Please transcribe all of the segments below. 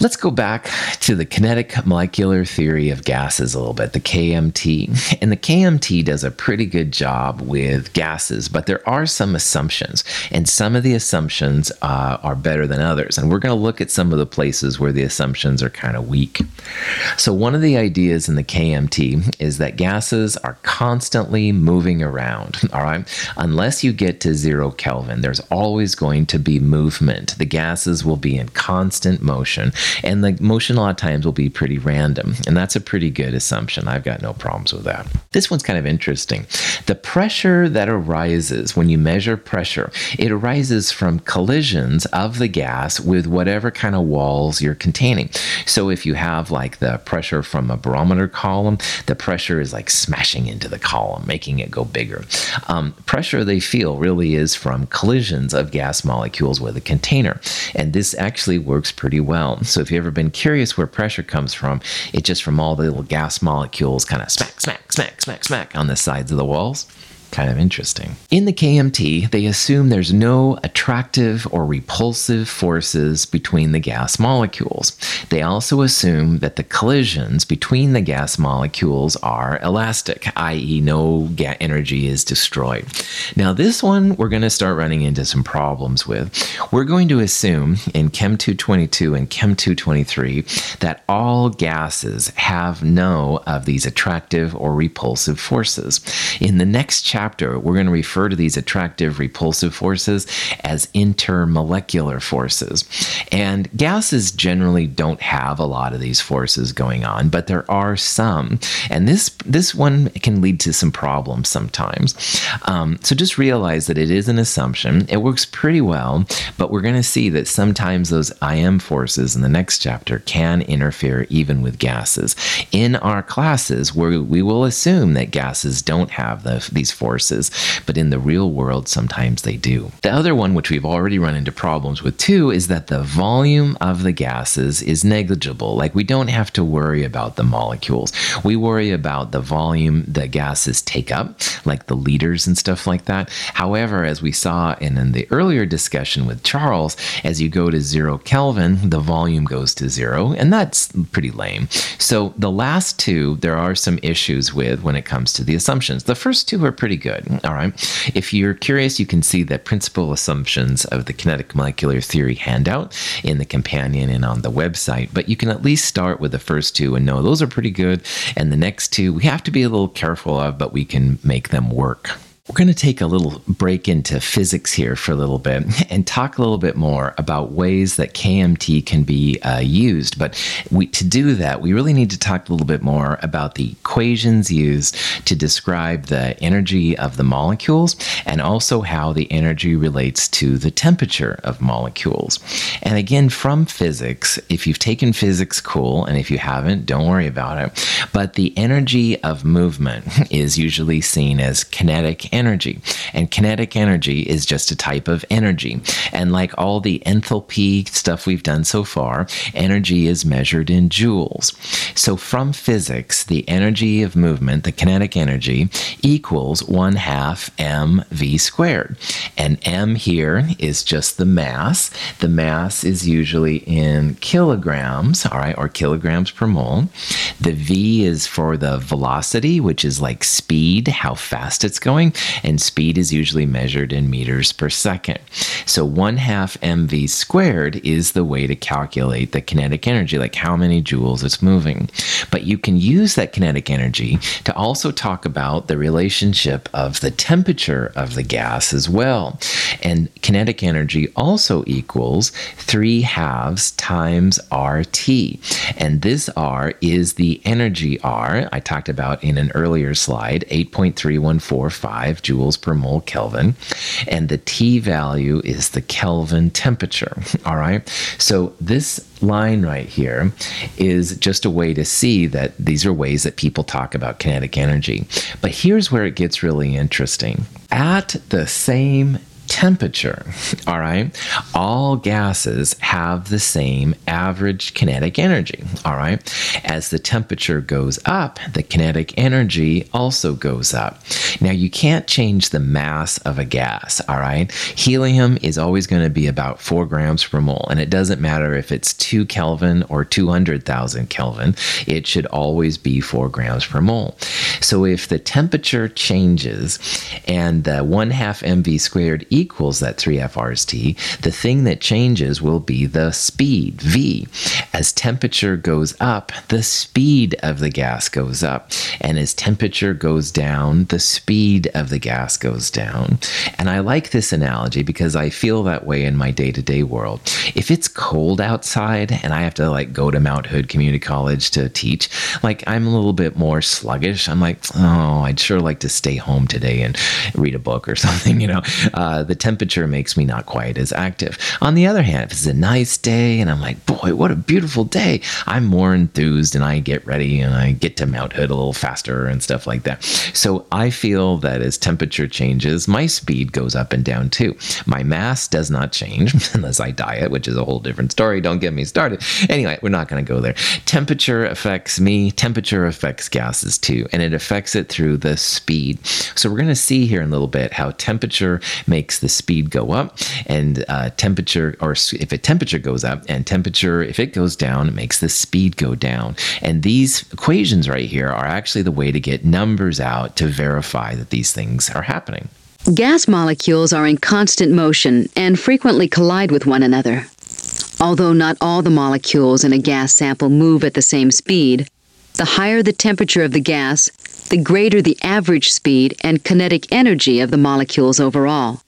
Let's go back to the kinetic molecular theory of gases a little bit, the KMT. And the KMT does a pretty good job with gases, but there are some assumptions. And some of the assumptions are better than others. And we're going to look at some of the places where the assumptions are kind of weak. So one of the ideas in the KMT is that gases are constantly moving around, all right? Unless you get to 0 Kelvin, there's always going to be movement. The gases will be in constant motion. And the motion a lot of times will be pretty random. And that's a pretty good assumption. I've got no problems with that. This one's kind of interesting. The pressure that arises when you measure pressure, it arises from collisions of the gas with whatever kind of walls you're containing. So if you have like the pressure from a barometer column, the pressure is like smashing into the column, making it go bigger. Pressure they feel really is from collisions of gas molecules with a container. And this actually works pretty well. So if you've ever been curious where pressure comes from, it's just from all the little gas molecules kind of smack, smack, smack, smack, smack on the sides of the walls. Kind of interesting. In the KMT, they assume there's no attractive or repulsive forces between the gas molecules. They also assume that the collisions between the gas molecules are elastic, i.e. no energy is destroyed. Now this one, we're going to start running into some problems with. We're going to assume in Chem 222 and Chem 223 that all gases have no of these attractive or repulsive forces. In the next chapter, we're going to refer to these attractive repulsive forces as intermolecular forces. And gases generally don't have a lot of these forces going on, but there are some. And this one can lead to some problems sometimes. So just realize that it is an assumption. It works pretty well, but we're going to see that sometimes those IM forces in the next chapter can interfere even with gases. In our classes, we will assume that gases don't have these forces, but in the real world, sometimes they do. The other one, which we've already run into problems with too, is that the volume of the gases is negligible. Like, we don't have to worry about the molecules. We worry about the volume the gases take up, like the liters and stuff like that. However, as we saw in the earlier discussion with Charles, as you go to 0 Kelvin, the volume goes to 0, and that's pretty lame. So the last two, there are some issues with when it comes to the assumptions. The first two are pretty good, all right? If you're curious, you can see the principal assumptions of the kinetic molecular theory handout in the companion and on the website, but you can at least start with the first two and know those are pretty good, and the next two we have to be a little careful of, but we can make them work. We're going to take a little break into physics here for a little bit and talk a little bit more about ways that KMT can be used. But to do that, we really need to talk a little bit more about the equations used to describe the energy of the molecules and also how the energy relates to the temperature of molecules. And again, from physics, if you've taken physics, cool. And if you haven't, don't worry about it. But the energy of movement is usually seen as kinetic energy. And kinetic energy is just a type of energy. And like all the enthalpy stuff we've done so far, energy is measured in joules. So from physics, the energy of movement, the kinetic energy, equals 1/2 mv squared. And m here is just the mass. The mass is usually in kilograms, all right, or kilograms per mole. The v is for the velocity, which is like speed, how fast it's going. And speed is usually measured in meters per second. So 1/2 mv squared is the way to calculate the kinetic energy, like how many joules it's moving. But you can use that kinetic energy to also talk about the relationship of the temperature of the gas as well. And kinetic energy also equals 3/2 times RT. And this R is the energy R I talked about in an earlier slide, 8.3145 joules per mole Kelvin, and the T value is the Kelvin temperature, all right? So this line right here is just a way to see that these are ways that people talk about kinetic energy. But here's where it gets really interesting. At the same temperature, all right, all gases have the same average kinetic energy, all right? As the temperature goes up, the kinetic energy also goes up. Now, you can't change the mass of a gas, all right? Helium is always going to be about 4 grams per mole, and it doesn't matter if it's 2 Kelvin or 200,000 Kelvin. It should always be 4 grams per mole. So if the temperature changes and the 1/2 mv squared equals that 3 FRST, the thing that changes will be the speed, v. As temperature goes up, the speed of the gas goes up. And as temperature goes down, the speed of the gas goes down. And I like this analogy because I feel that way in my day-to-day world. If it's cold outside and I have to go to Mount Hood Community College to teach, I'm a little bit more sluggish. I'm like, oh, I'd sure like to stay home today and read a book or something, the temperature makes me not quite as active. On the other hand, if it's a nice day and I'm like, boy, what a beautiful day, I'm more enthused and I get ready and I get to Mount Hood a little faster and stuff like that. So I feel that as temperature changes, my speed goes up and down too. My mass does not change unless I diet, which is a whole different story. Don't get me started. Anyway, we're not going to go there. Temperature affects me. Temperature affects gases too, and it affects it through the speed. So we're going to see here in a little bit how temperature makes the speed go up, and temperature goes up, and temperature, if it goes down, it makes the speed go down. And these equations right here are actually the way to get numbers out to verify that these things are happening. Gas molecules are in constant motion and frequently collide with one another. Although not all the molecules in a gas sample move at the same speed, the higher the temperature of the gas, the greater the average speed and kinetic energy of the molecules overall.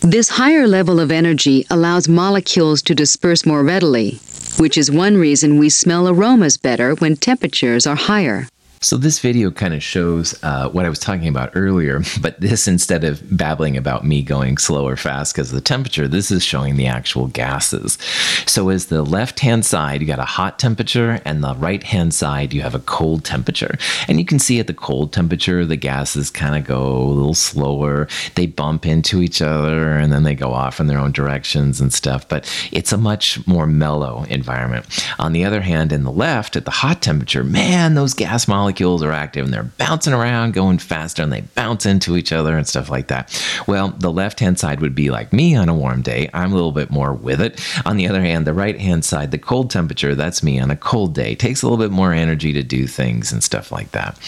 This higher level of energy allows molecules to disperse more readily, which is one reason we smell aromas better when temperatures are higher. So this video kind of shows what I was talking about earlier, but this, instead of babbling about me going slow or fast because of the temperature, this is showing the actual gases. So as the left-hand side, you got a hot temperature, and the right-hand side, you have a cold temperature. And you can see at the cold temperature, the gases kind of go a little slower. They bump into each other, and then they go off in their own directions and stuff, but it's a much more mellow environment. On the other hand, in the left, at the hot temperature, man, those gas molecules are active and they're bouncing around, going faster, and they bounce into each other and stuff like that. Well, the left-hand side would be like me on a warm day. I'm a little bit more with it. On the other hand, the right-hand side, the cold temperature, that's me on a cold day. It takes a little bit more energy to do things and stuff like that.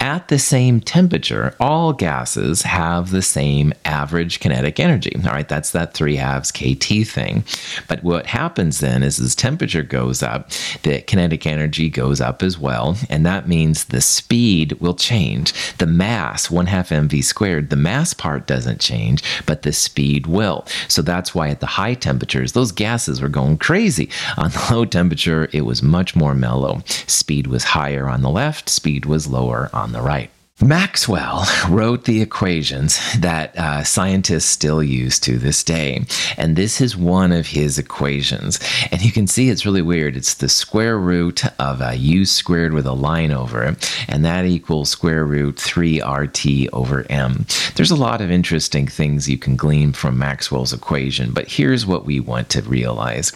At the same temperature, all gases have the same average kinetic energy. All right, that's that 3/2 kT thing. But what happens then is as temperature goes up, the kinetic energy goes up as well, and that means the speed will change. The mass, 1/2 mv squared, the mass part doesn't change, but the speed will. So that's why at the high temperatures, those gases were going crazy. On the low temperature, it was much more mellow. Speed was higher on the left, speed was lower on the right. Maxwell wrote the equations that scientists still use to this day, and this is one of his equations. And you can see it's really weird. It's the square root of a u squared with a line over it, and that equals square root 3 RT/m. There's a lot of interesting things you can glean from Maxwell's equation, but here's what we want to realize.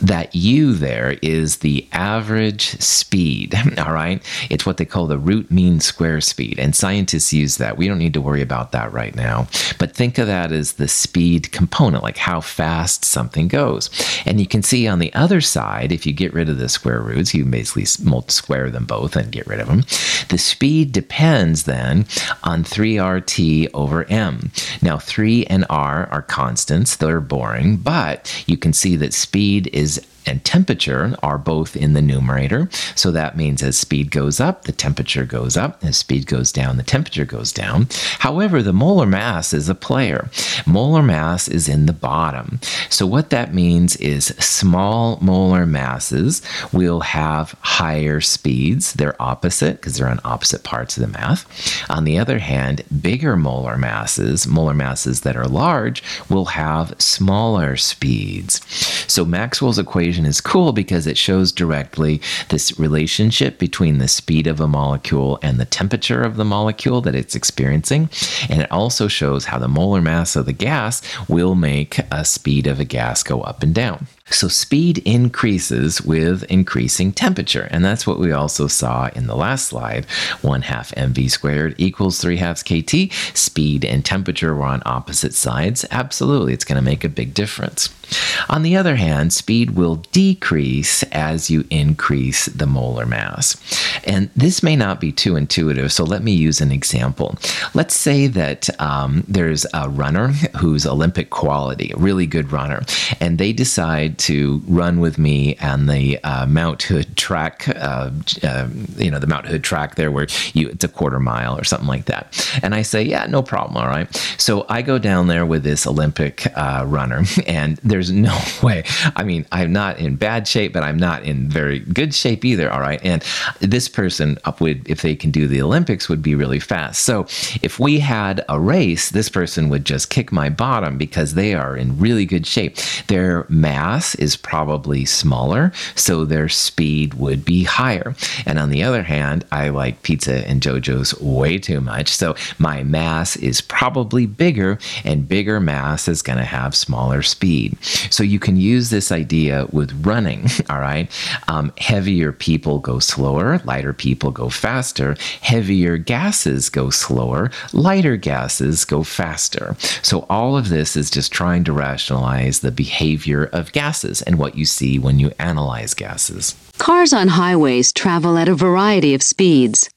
That u there is the average speed, all right? It's what they call the root mean square speed. And scientists use that. We don't need to worry about that right now. But think of that as the speed component, like how fast something goes. And you can see on the other side, if you get rid of the square roots, you basically square them both and get rid of them. The speed depends then on 3 RT/m. Now, 3 and r are constants. They're boring. But you can see that speed and temperature are both in the numerator. So that means as speed goes up, the temperature goes up. As speed goes down, the temperature goes down. However, the molar mass is a player. Molar mass is in the bottom. So what that means is small molar masses will have higher speeds. They're opposite because they're on opposite parts of the math. On the other hand, bigger molar masses that are large, will have smaller speeds. So Maxwell's equation is cool because it shows directly this relationship between the speed of a molecule and the temperature of the molecule that it's experiencing. And it also shows how the molar mass of the gas will make a speed of a gas go up and down. So speed increases with increasing temperature. And that's what we also saw in the last slide. 1/2 mv squared equals 3/2 kT. Speed and temperature were on opposite sides. Absolutely, it's going to make a big difference. On the other hand, speed will decrease as you increase the molar mass. And this may not be too intuitive, so let me use an example. Let's say that there's a runner who's Olympic quality, a really good runner, and they decide to run with me on the Mount Hood track, the Mount Hood track there where it's a quarter mile or something like that. And I say, yeah, no problem, all right. So I go down there with this Olympic runner, and there's no way. I mean, I'm not in bad shape, but I'm not in very good shape either, all right? And this person, if they can do the Olympics, would be really fast. So if we had a race, this person would just kick my bottom because they are in really good shape. Their mass is probably smaller, so their speed would be higher. And on the other hand, I like pizza and JoJo's way too much, so my mass is probably bigger, and bigger mass is going to have smaller speed. So you can use this idea with running, all right? Heavier people go slower, lighter people go faster. Heavier gases go slower, lighter gases go faster. So all of this is just trying to rationalize the behavior of gases and what you see when you analyze gases. Cars on highways travel at a variety of speeds.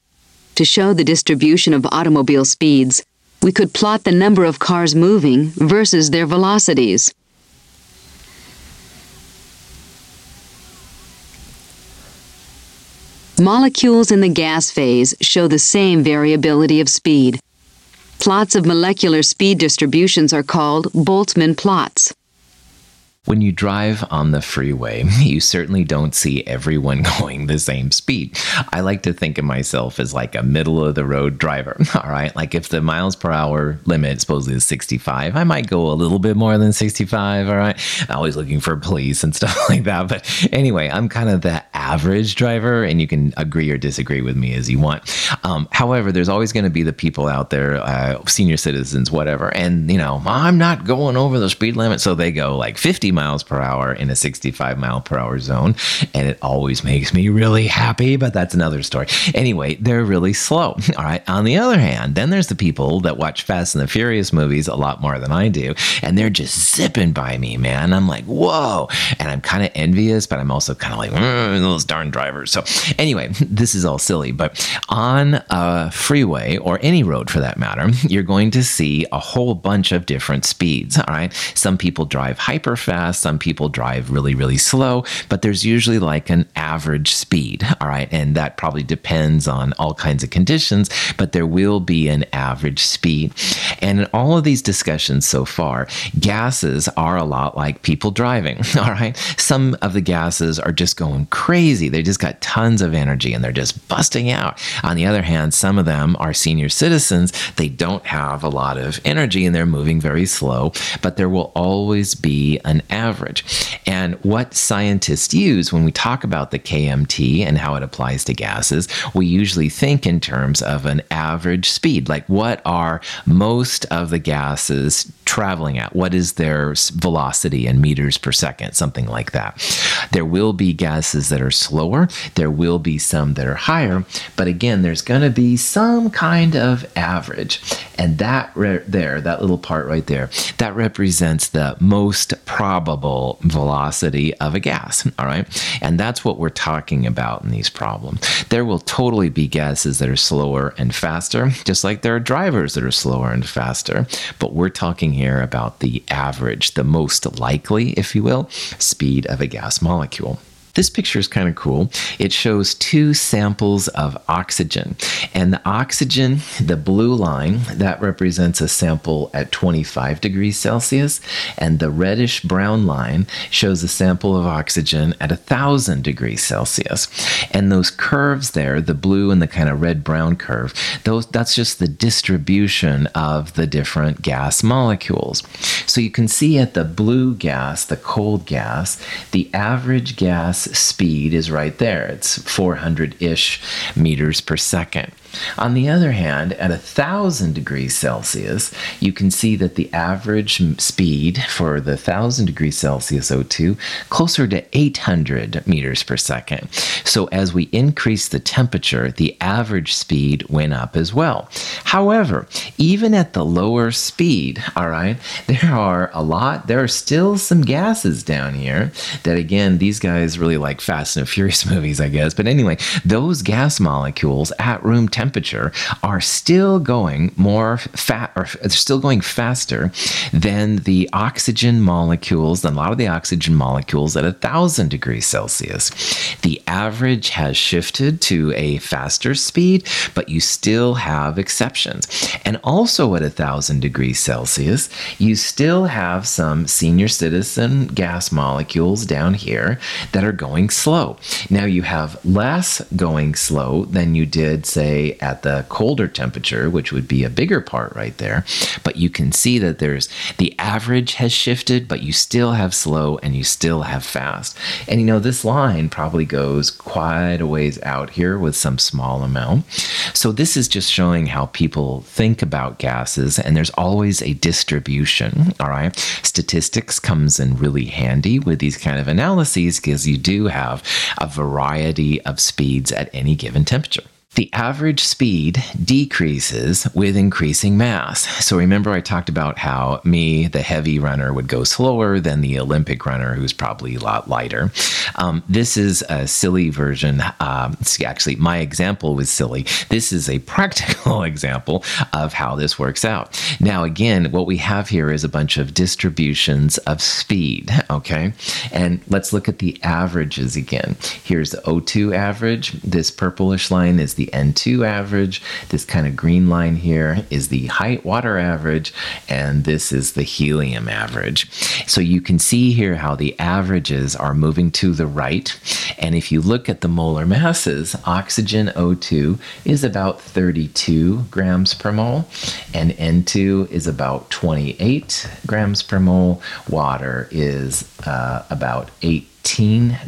To show the distribution of automobile speeds, we could plot the number of cars moving versus their velocities. Molecules in the gas phase show the same variability of speed. Plots of molecular speed distributions are called Boltzmann plots. When you drive on the freeway, you certainly don't see everyone going the same speed. I like to think of myself as like a middle-of-the-road driver, all right? Like if the miles per hour limit supposedly is 65, I might go a little bit more than 65, all right? I'm always looking for police and stuff like that. But anyway, I'm kind of the average driver, and you can agree or disagree with me as you want. However, there's always going to be the people out there, senior citizens, whatever, and, you know, I'm not going over the speed limit, so they go like 50 miles per hour in a 65 mile per hour zone, and it always makes me really happy, but that's another story. Anyway, they're really slow. All right. On the other hand, then there's the people that watch Fast and the Furious movies a lot more than I do, and they're just zipping by me, man. I'm like, whoa. And I'm kind of envious, but I'm also kind of like, those darn drivers. So anyway, this is all silly, but on a freeway or any road for that matter, you're going to see a whole bunch of different speeds. All right. Some people drive hyper fast. Some people drive really, really slow, but there's usually like an average speed, all right? And that probably depends on all kinds of conditions, but there will be an average speed. And in all of these discussions so far, gases are a lot like people driving, all right? Some of the gases are just going crazy. They just got tons of energy and they're just busting out. On the other hand, some of them are senior citizens. They don't have a lot of energy and they're moving very slow, but there will always be an average. And what scientists use when we talk about the KMT and how it applies to gases, we usually think in terms of an average speed. Like, what are most of the gases traveling at? What is their velocity in meters per second? Something like that. There will be gases that are slower. There will be some that are higher. But again, there's going to be some kind of average. And that little part right there, that represents the most probable velocity of a gas, all right? And that's what we're talking about in these problems. There will totally be gases that are slower and faster, just like there are drivers that are slower and faster. But we're talking here about the average, the most likely, if you will, speed of a gas molecule. This picture is kind of cool. It shows two samples of oxygen. And the oxygen, the blue line, that represents a sample at 25 degrees Celsius. And the reddish brown line shows a sample of oxygen at 1,000 degrees Celsius. And those curves there, the blue and the kind of red-brown curve, that's just the distribution of the different gas molecules. So you can see at the blue gas, the cold gas, the average gas speed is right there. It's 400-ish meters per second. On the other hand, at 1,000 degrees Celsius, you can see that the average speed for the 1,000 degrees Celsius O2 closer to 800 meters per second. So as we increase the temperature, the average speed went up as well. However, even at the lower speed, all right, there are still some gases down here that, again, these guys really like Fast and the Furious movies, I guess. But anyway, those gas molecules at room temperature are still going faster than the oxygen molecules, than a lot of the oxygen molecules at 1,000 degrees Celsius. The average has shifted to a faster speed, but you still have exceptions. And also at 1,000 degrees Celsius, you still have some senior citizen gas molecules down here that are going slow. Now you have less going slow than you did, say, at the colder temperature, which would be a bigger part right there. But you can see that there's the average has shifted, but you still have slow and you still have fast. And you know, this line probably goes quite a ways out here with some small amount. So this is just showing how people think about gases, and there's always a distribution, all right? Statistics comes in really handy with these kind of analyses because you do have a variety of speeds at any given temperature. The average speed decreases with increasing mass. So remember I talked about how me, the heavy runner, would go slower than the Olympic runner, who's probably a lot lighter. This is a silly version. Actually, my example was silly. This is a practical example of how this works out. Now, again, what we have here is a bunch of distributions of speed, okay? And let's look at the averages again. Here's the O2 average. This purplish line is the N2 average, this kind of green line here is the high water average, and this is the helium average. So you can see here how the averages are moving to the right. And if you look at the molar masses, oxygen O2 is about 32 grams per mole, and N2 is about 28 grams per mole. Water is about 18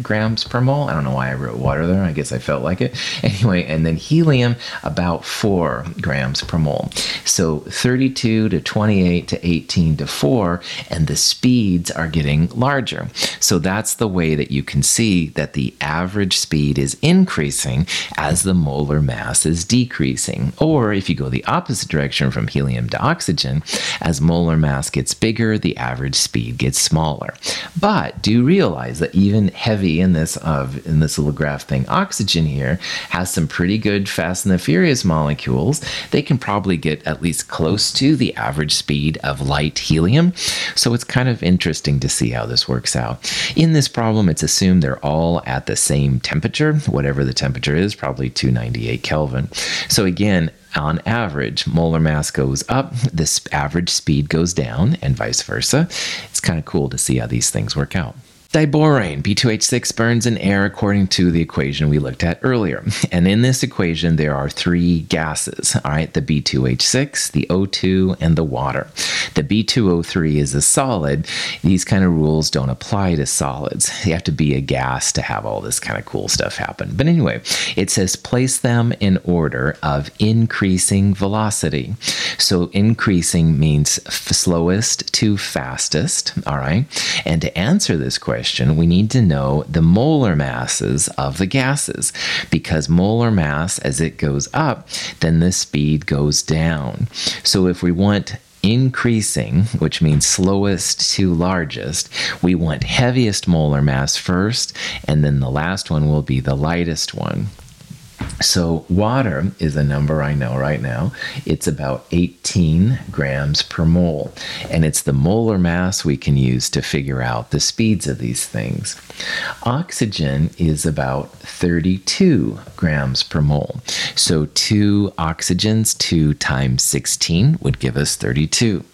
grams per mole. I don't know why I wrote water there. I guess I felt like it. Anyway, and then helium, about 4 grams per mole. So 32 to 28 to 18 to 4, and the speeds are getting larger. So that's the way that you can see that the average speed is increasing as the molar mass is decreasing. Or if you go the opposite direction from helium to oxygen, as molar mass gets bigger, the average speed gets smaller. But do realize that even heavy in this little graph thing, oxygen here has some pretty good Fast and the Furious molecules. They can probably get at least close to the average speed of light helium. So it's kind of interesting to see how this works out. In this problem, it's assumed they're all at the same temperature, whatever the temperature is, probably 298 Kelvin. So again, on average, molar mass goes up, this average speed goes down, and vice versa. It's kind of cool to see how these things work out. Diborane, B2H6, burns in air according to the equation we looked at earlier. And in this equation, there are 3 gases, all right? The B2H6, the O2, and the water. The B2O3 is a solid. These kind of rules don't apply to solids. You have to be a gas to have all this kind of cool stuff happen. But anyway, it says place them in order of increasing velocity. So increasing means slowest to fastest, all right? And to answer this question, we need to know the molar masses of the gases, because molar mass, as it goes up, then the speed goes down. So if we want increasing, which means slowest to largest, we want heaviest molar mass first, and then the last one will be the lightest one. So water is a number I know right now. It's about 18 grams per mole. And it's the molar mass we can use to figure out the speeds of these things. Oxygen is about 32 grams per mole. So two oxygens, 2 times 16 would give us 32.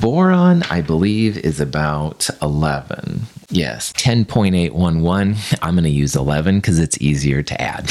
Boron, I believe, is about 11. Yes, 10.811. I'm going to use 11 because it's easier to add.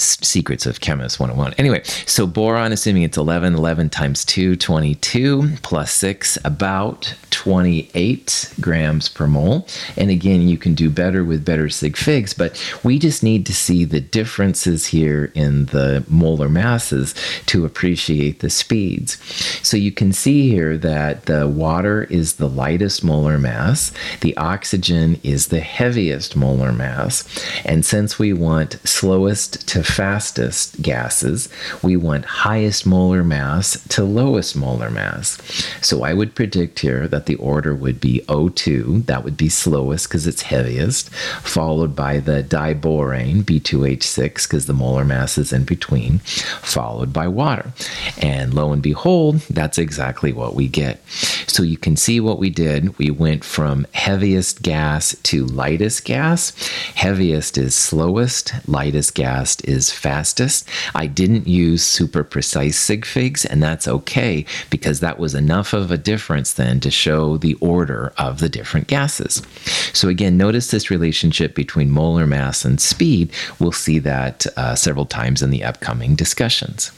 Secrets of Chemist 101. Anyway, so boron, assuming it's 11, 11 times 2, 22, plus 6, about 28 grams per mole. And again, you can do better with better sig figs, but we just need to see the differences here in the molar masses to appreciate the speeds. So you can see here that the water is the lightest molar mass. The oxygen is the heaviest molar mass. And since we want slowest to fastest gases, we want highest molar mass to lowest molar mass. So I would predict here that the order would be O2, that would be slowest because it's heaviest, followed by the diborane, B2H6, because the molar mass is in between, followed by water. And lo and behold, that's exactly what we get. So you can see what we did. We went from heavy gas to lightest gas. Heaviest is slowest, lightest gas is fastest. I didn't use super precise sig figs, and that's okay because that was enough of a difference then to show the order of the different gases. So again, notice this relationship between molar mass and speed. We'll see that several times in the upcoming discussions.